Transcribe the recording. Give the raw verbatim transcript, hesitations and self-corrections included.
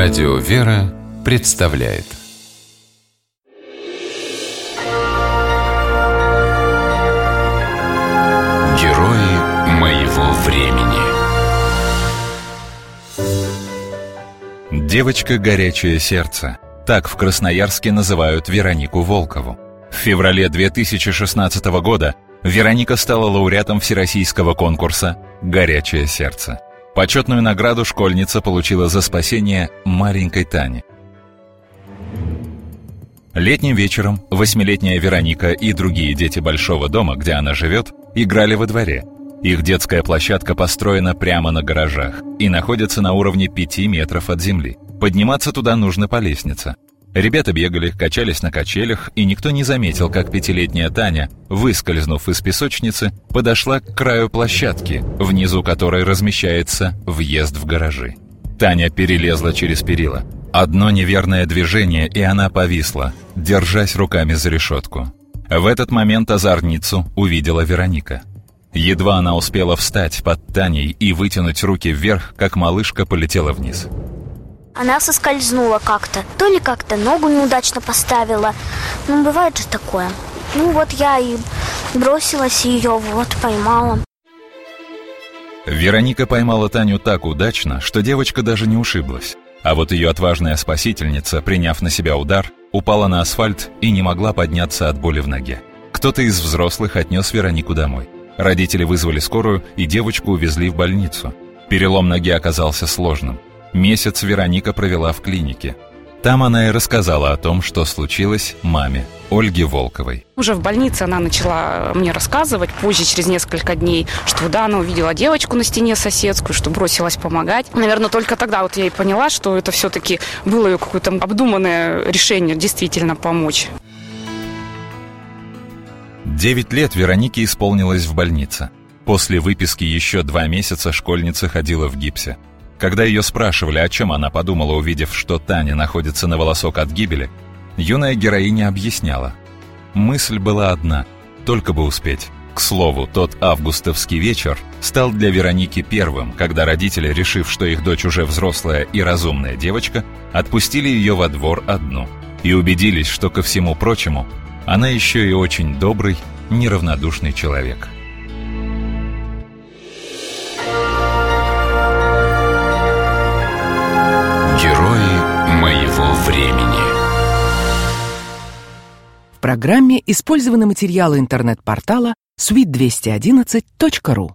Радио Вера представляет. Герои моего времени. Девочка «Горячее сердце». Так в Красноярске называют Веронику Волкову. В феврале две тысячи шестнадцатого года Вероника стала лауреатом всероссийского конкурса «Горячее сердце». Почетную награду школьница получила за спасение маленькой Тани. Летним вечером восьмилетняя Вероника и другие дети большого дома, где она живет, играли во дворе. Их детская площадка построена прямо на гаражах и находится на уровне пяти метров от земли. Подниматься туда нужно по лестнице. Ребята бегали, качались на качелях, и никто не заметил, как пятилетняя Таня, выскользнув из песочницы, подошла к краю площадки, внизу которой размещается въезд в гаражи. Таня перелезла через перила. Одно неверное движение, и она повисла, держась руками за решетку. В этот момент озорницу увидела Вероника. Едва она успела встать под Таней и вытянуть руки вверх, как малышка полетела вниз. Она соскользнула как-то, то ли как-то ногу неудачно поставила. Ну, бывает же такое. Ну, вот я и бросилась ее, вот, поймала. Вероника поймала Таню так удачно, что девочка даже не ушиблась. А вот ее отважная спасительница, приняв на себя удар, упала на асфальт и не могла подняться от боли в ноге. Кто-то из взрослых отнес Веронику домой. Родители вызвали скорую, и девочку увезли в больницу. Перелом ноги оказался сложным. Месяц Вероника провела в клинике. Там она и рассказала о том, что случилось маме, Ольге Волковой. Уже в больнице она начала мне рассказывать позже, через несколько дней, что да, она увидела девочку на стене соседскую, что бросилась помогать. Наверное, только тогда вот я и поняла, что это все-таки было ее какое-то обдуманное решение действительно помочь. Девять лет Веронике исполнилось в больнице. После выписки еще два месяца школьница ходила в гипсе. Когда ее спрашивали, о чем она подумала, увидев, что Таня находится на волосок от гибели, юная героиня объясняла. Мысль была одна – только бы успеть. К слову, тот августовский вечер стал для Вероники первым, когда родители, решив, что их дочь уже взрослая и разумная девочка, отпустили ее во двор одну и убедились, что, ко всему прочему, она еще и очень добрый, неравнодушный человек. В программе использованы материалы интернет-портала свид двести одиннадцать точка ру.